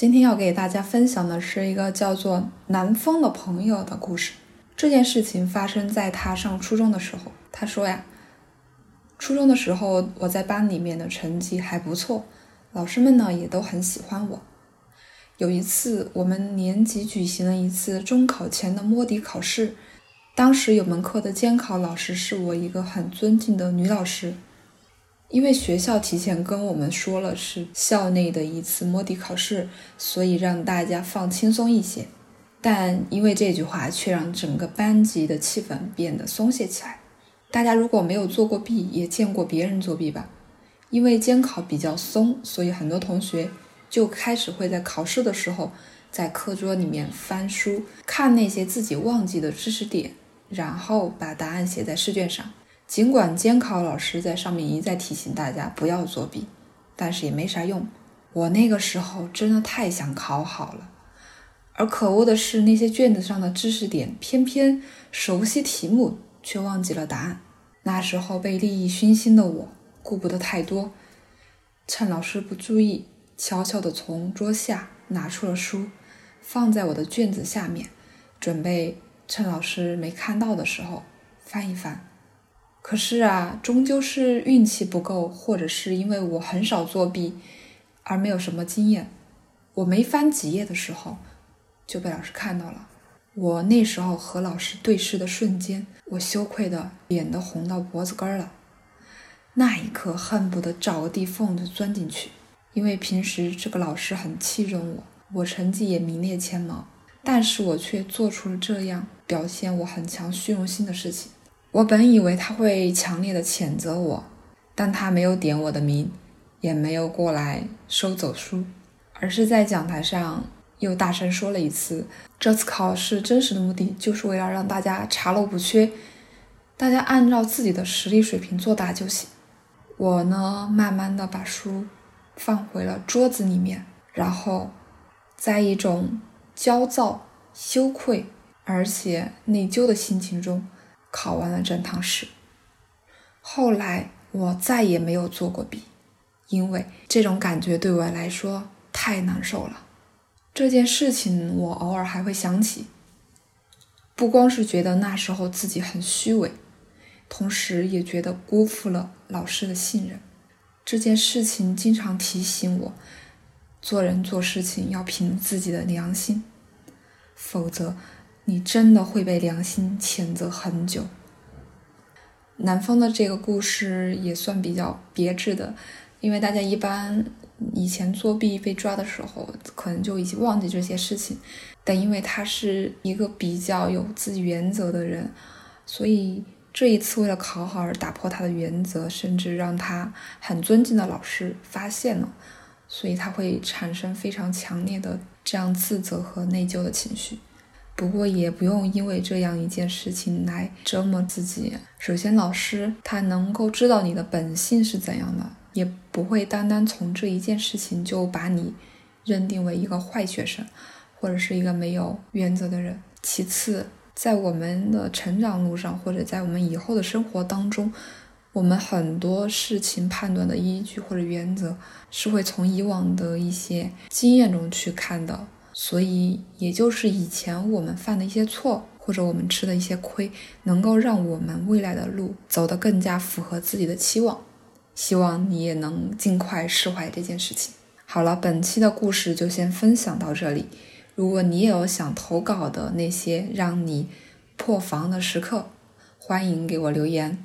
今天要给大家分享的是一个叫做南风的朋友的故事。这件事情发生在他上初中的时候。他说呀，初中的时候我在班里面的成绩还不错，老师们呢也都很喜欢我。有一次我们年级举行了一次中考前的摸底考试，当时有门课的监考老师是我一个很尊敬的女老师，因为学校提前跟我们说了是校内的一次摸底考试，所以让大家放轻松一些，但因为这句话却让整个班级的气氛变得松懈起来。大家如果没有做过弊，也见过别人作弊吧。因为监考比较松，所以很多同学就开始会在考试的时候在课桌里面翻书，看那些自己忘记的知识点，然后把答案写在试卷上。尽管监考老师在上面一再提醒大家不要作弊，但是也没啥用。我那个时候真的太想考好了，而可恶的是那些卷子上的知识点偏偏熟悉题目却忘记了答案。那时候被利益熏心的我顾不得太多，趁老师不注意，悄悄地从桌下拿出了书，放在我的卷子下面，准备趁老师没看到的时候翻一翻。可是啊，终究是运气不够，或者是因为我很少作弊而没有什么经验，我没翻几页的时候就被老师看到了。我那时候和老师对视的瞬间，我羞愧的脸都红到脖子根了，那一刻恨不得找个地缝就钻进去。因为平时这个老师很器重我，我成绩也名列前茅，但是我却做出了这样表现我很强虚荣心的事情。我本以为他会强烈的谴责我，但他没有点我的名，也没有过来收走书，而是在讲台上又大声说了一次，这次考试真实的目的就是为了让大家查漏补缺，大家按照自己的实力水平作答就行。我呢，慢慢的把书放回了桌子里面，然后在一种焦躁、羞愧而且内疚的心情中考完了整堂试。后来我再也没有做过弊，因为这种感觉对我来说太难受了。这件事情我偶尔还会想起，不光是觉得那时候自己很虚伪，同时也觉得辜负了老师的信任。这件事情经常提醒我，做人做事情要凭自己的良心，否则你真的会被良心谴责很久。南风的这个故事也算比较别致的，因为大家一般以前作弊被抓的时候可能就已经忘记这些事情，但因为他是一个比较有自己原则的人，所以这一次为了考好而打破他的原则，甚至让他很尊敬的老师发现了，所以他会产生非常强烈的这样自责和内疚的情绪。不过也不用因为这样一件事情来折磨自己。首先老师他能够知道你的本性是怎样的，也不会单单从这一件事情就把你认定为一个坏学生或者是一个没有原则的人。其次，在我们的成长路上或者在我们以后的生活当中，我们很多事情判断的依据或者原则是会从以往的一些经验中去看的，所以也就是以前我们犯的一些错或者我们吃的一些亏，能够让我们未来的路走得更加符合自己的期望。希望你也能尽快释怀这件事情。好了，本期的故事就先分享到这里。如果你也有想投稿的那些让你破防的时刻，欢迎给我留言。